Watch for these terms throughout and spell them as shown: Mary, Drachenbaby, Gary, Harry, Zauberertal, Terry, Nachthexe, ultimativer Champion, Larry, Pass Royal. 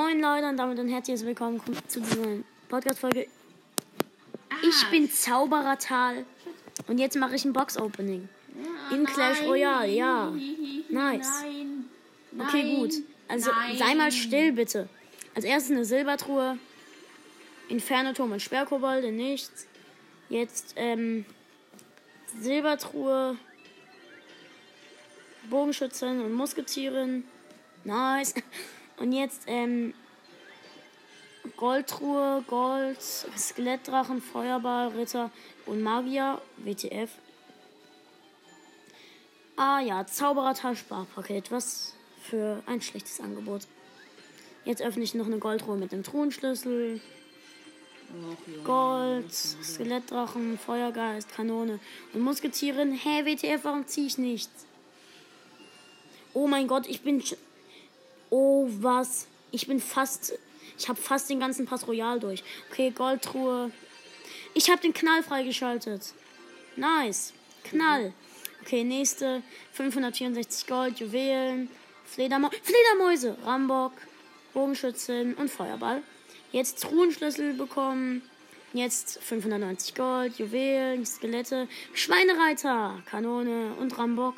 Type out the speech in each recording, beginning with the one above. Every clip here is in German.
Moin Leute und damit ein herzliches Willkommen zu dieser Podcast-Folge. Ich bin Zauberertal und jetzt mache ich ein Box-Opening. In Clash Royale, ja. Nice. Okay, gut. Also sei mal still, bitte. Als erstes eine Silbertruhe. Inferno-Turm und Sperrkobold, nichts. Jetzt Silbertruhe, Bogenschützen und Musketieren. Nice. Und jetzt Goldtruhe, Gold, Skelettdrachen, Feuerball, Ritter und Magier, WTF. Ah ja, Zauberertal-Sparpaket, was für ein schlechtes Angebot. Jetzt öffne ich noch eine Goldtruhe mit dem Truhenschlüssel. Gold, Skelettdrachen, Feuergeist, Kanone und Musketieren. Hä, WTF, warum ziehe ich nichts? Oh mein Gott, ich bin... Oh, was? Ich habe fast den ganzen Pass Royal durch. Okay, Goldtruhe. Ich habe den Knall freigeschaltet. Nice. Knall. Okay, nächste. 564 Gold, Juwelen, Fledermäuse, Rambock, Bogenschützen und Feuerball. Jetzt Truhenschlüssel bekommen. Jetzt 590 Gold, Juwelen, Skelette, Schweinereiter, Kanone und Rambock.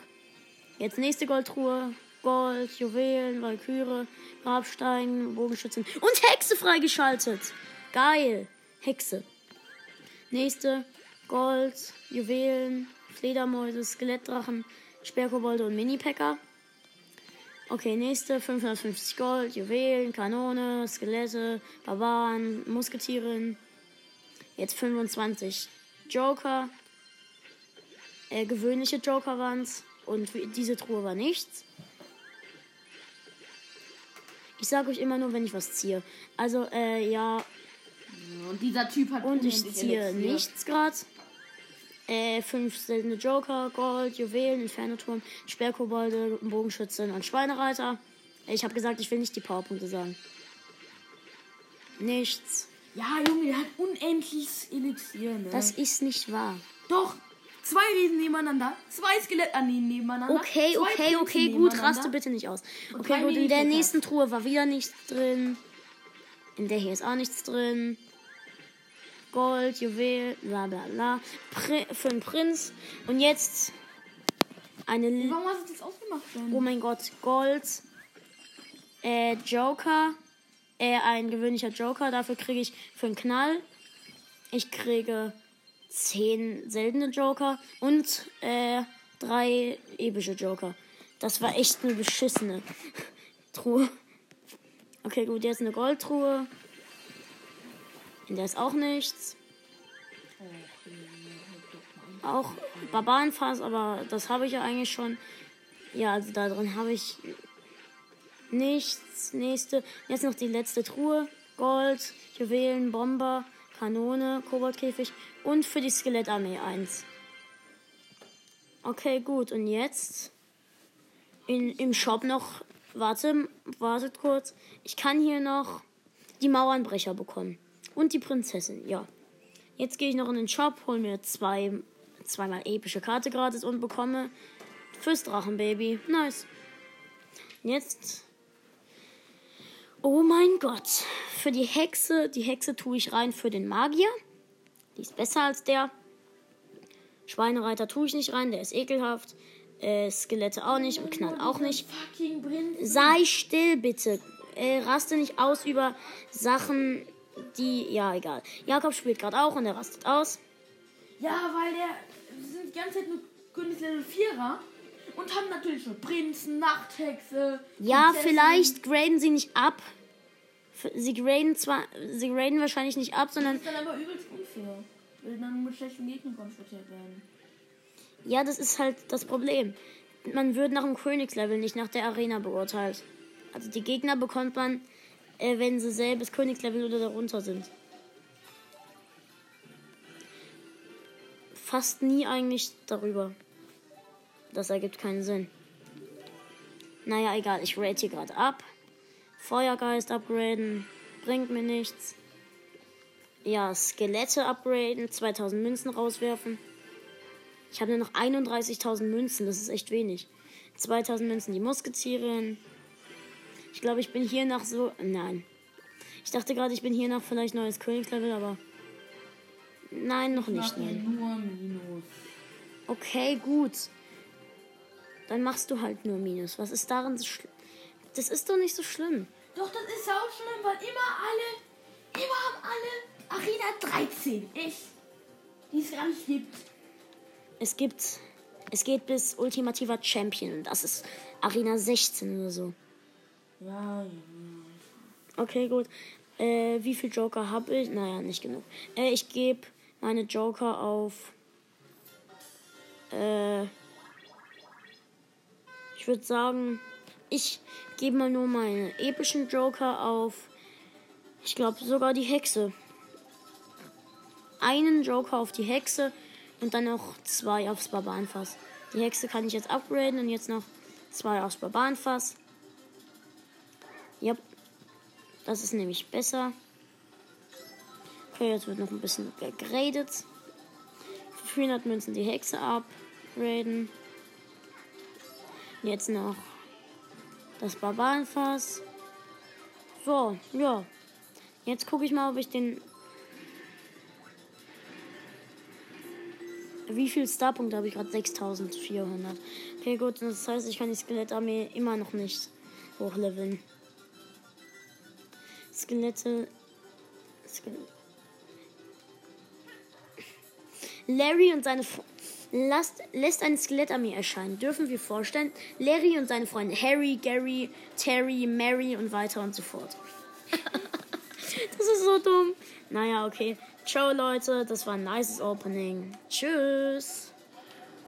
Jetzt nächste Goldtruhe. Gold, Juwelen, Valkyrie, Grabstein, Bogenschützen und Hexe freigeschaltet. Geil. Hexe. Nächste. Gold, Juwelen, Fledermäuse, Skelettdrachen, Sperrkobolde und Mini-Packer. Okay, nächste. 550 Gold, Juwelen, Kanone, Skelette, Barbaren, Musketieren. Jetzt 25 Joker. Gewöhnliche Joker waren's. Und diese Truhe war nichts. Ich sage euch immer nur, wenn ich was ziehe. Also, ja. Und dieser Typ hat... Und ich ziehe nichts gerade. 5 seltene Joker, Gold, Juwelen, Inferno-Turm, Sperrkobolde, Bogenschützen und Schweinereiter. Ich habe gesagt, ich will nicht die Powerpunkte sagen. Nichts. Ja, Junge, der hat unendliches Elixier, ne? Das ist nicht wahr. Doch. 2 Riesen nebeneinander, 2 Skelettarmeen nebeneinander. Okay, gut, raste bitte nicht aus. Okay, gut, in der nächsten Truhe war wieder nichts drin. In der hier ist auch nichts drin. Gold, Juwel, bla bla bla. Für den Prinz. Und jetzt eine... Warum hast du das ausgemacht denn? Oh mein Gott, Gold, Joker, ein gewöhnlicher Joker. Dafür kriege ich für den Knall. Ich kriege... 10 seltene Joker und 3 epische Joker. Das war echt eine beschissene Truhe. Okay, gut, jetzt eine Goldtruhe. In der ist auch nichts. Auch Barbarenfass, aber das habe ich ja eigentlich schon. Ja, also da drin habe ich nichts. Nächste. Jetzt noch die letzte Truhe. Gold, Juwelen, Bomber, Kanone, Koboldkäfig und für die Skelettarmee 1. Okay, gut. Und jetzt im Shop noch... Wartet kurz. Ich kann hier noch die Mauernbrecher bekommen. Und die Prinzessin, ja. Jetzt gehe ich noch in den Shop, hole mir zweimal epische Karte gratis und bekomme fürs Drachenbaby. Nice. Jetzt... Oh mein Gott. Für die Hexe. Die Hexe tue ich rein für den Magier. Die ist besser als der. Schweinereiter tue ich nicht rein. Der ist ekelhaft. Skelette auch nicht und Knall auch nicht. Sei still, bitte. Raste nicht aus über Sachen, die... Ja, egal. Jakob spielt gerade auch und er rastet aus. Ja, weil der sind die ganze Zeit nur König Level 4er. Und haben natürlich schon Prinzen, Nachthexe. Ja, Prinzessin. Vielleicht graden sie nicht ab. Sie graden wahrscheinlich nicht ab, sondern... Das ist dann aber übelst unfair. Weil dann mit schlechten Gegnern konfrontiert werden. Ja, das ist halt das Problem. Man wird nach dem Königslevel, nicht nach der Arena beurteilt. Also die Gegner bekommt man, wenn sie selbst Königslevel oder darunter sind. Fast nie eigentlich darüber. Das ergibt keinen Sinn. Naja, egal. Ich rate hier gerade ab. Feuergeist upgraden. Bringt mir nichts. Ja, Skelette upgraden. 2000 Münzen rauswerfen. Ich habe nur noch 31.000 Münzen. Das ist echt wenig. 2000 Münzen die Musketieren. Ich glaube, ich bin hier nach so... Nein. Ich dachte gerade, ich bin hier nach vielleicht neues Königslevel, aber... Nein, noch nicht. Nein. Nur Minus. Okay, gut. Dann machst du halt nur Minus. Was ist daran so schlimm? Das ist doch nicht so schlimm. Doch, das ist auch schlimm, weil immer haben alle Arena 13. Echt. Die es gar nicht gibt. Es gibt... Es geht bis ultimativer Champion. Das ist Arena 16 oder so. Ja, ja. Okay, gut. Wie viel Joker habe ich? Naja, nicht genug. Ich gebe meine Joker auf... ich würde sagen... Ich gebe mal nur meine epischen Joker auf... Ich glaube sogar die Hexe. Einen Joker auf die Hexe... Und dann noch 2 aufs Barbarenfass. Die Hexe kann ich jetzt upgraden und jetzt noch 2 aufs Barbarenfass. Ja, das ist nämlich besser. Okay, jetzt wird noch ein bisschen gegradet. Für 400 Münzen die Hexe upgraden. Jetzt noch das Barbarenfass. So, ja. Jetzt gucke ich mal, ob ich den... Wie viel Starpunkte habe ich gerade? 6400. Okay, gut. Das heißt, ich kann die Skelettarmee immer noch nicht hochleveln. Skelette. Larry und seine lässt eine Skelettarmee erscheinen. Dürfen wir vorstellen? Larry und seine Freunde Harry, Gary, Terry, Mary und weiter und so fort. Das ist so dumm. Naja, okay. Ciao, Leute. Das war ein nices Opening. Tschüss.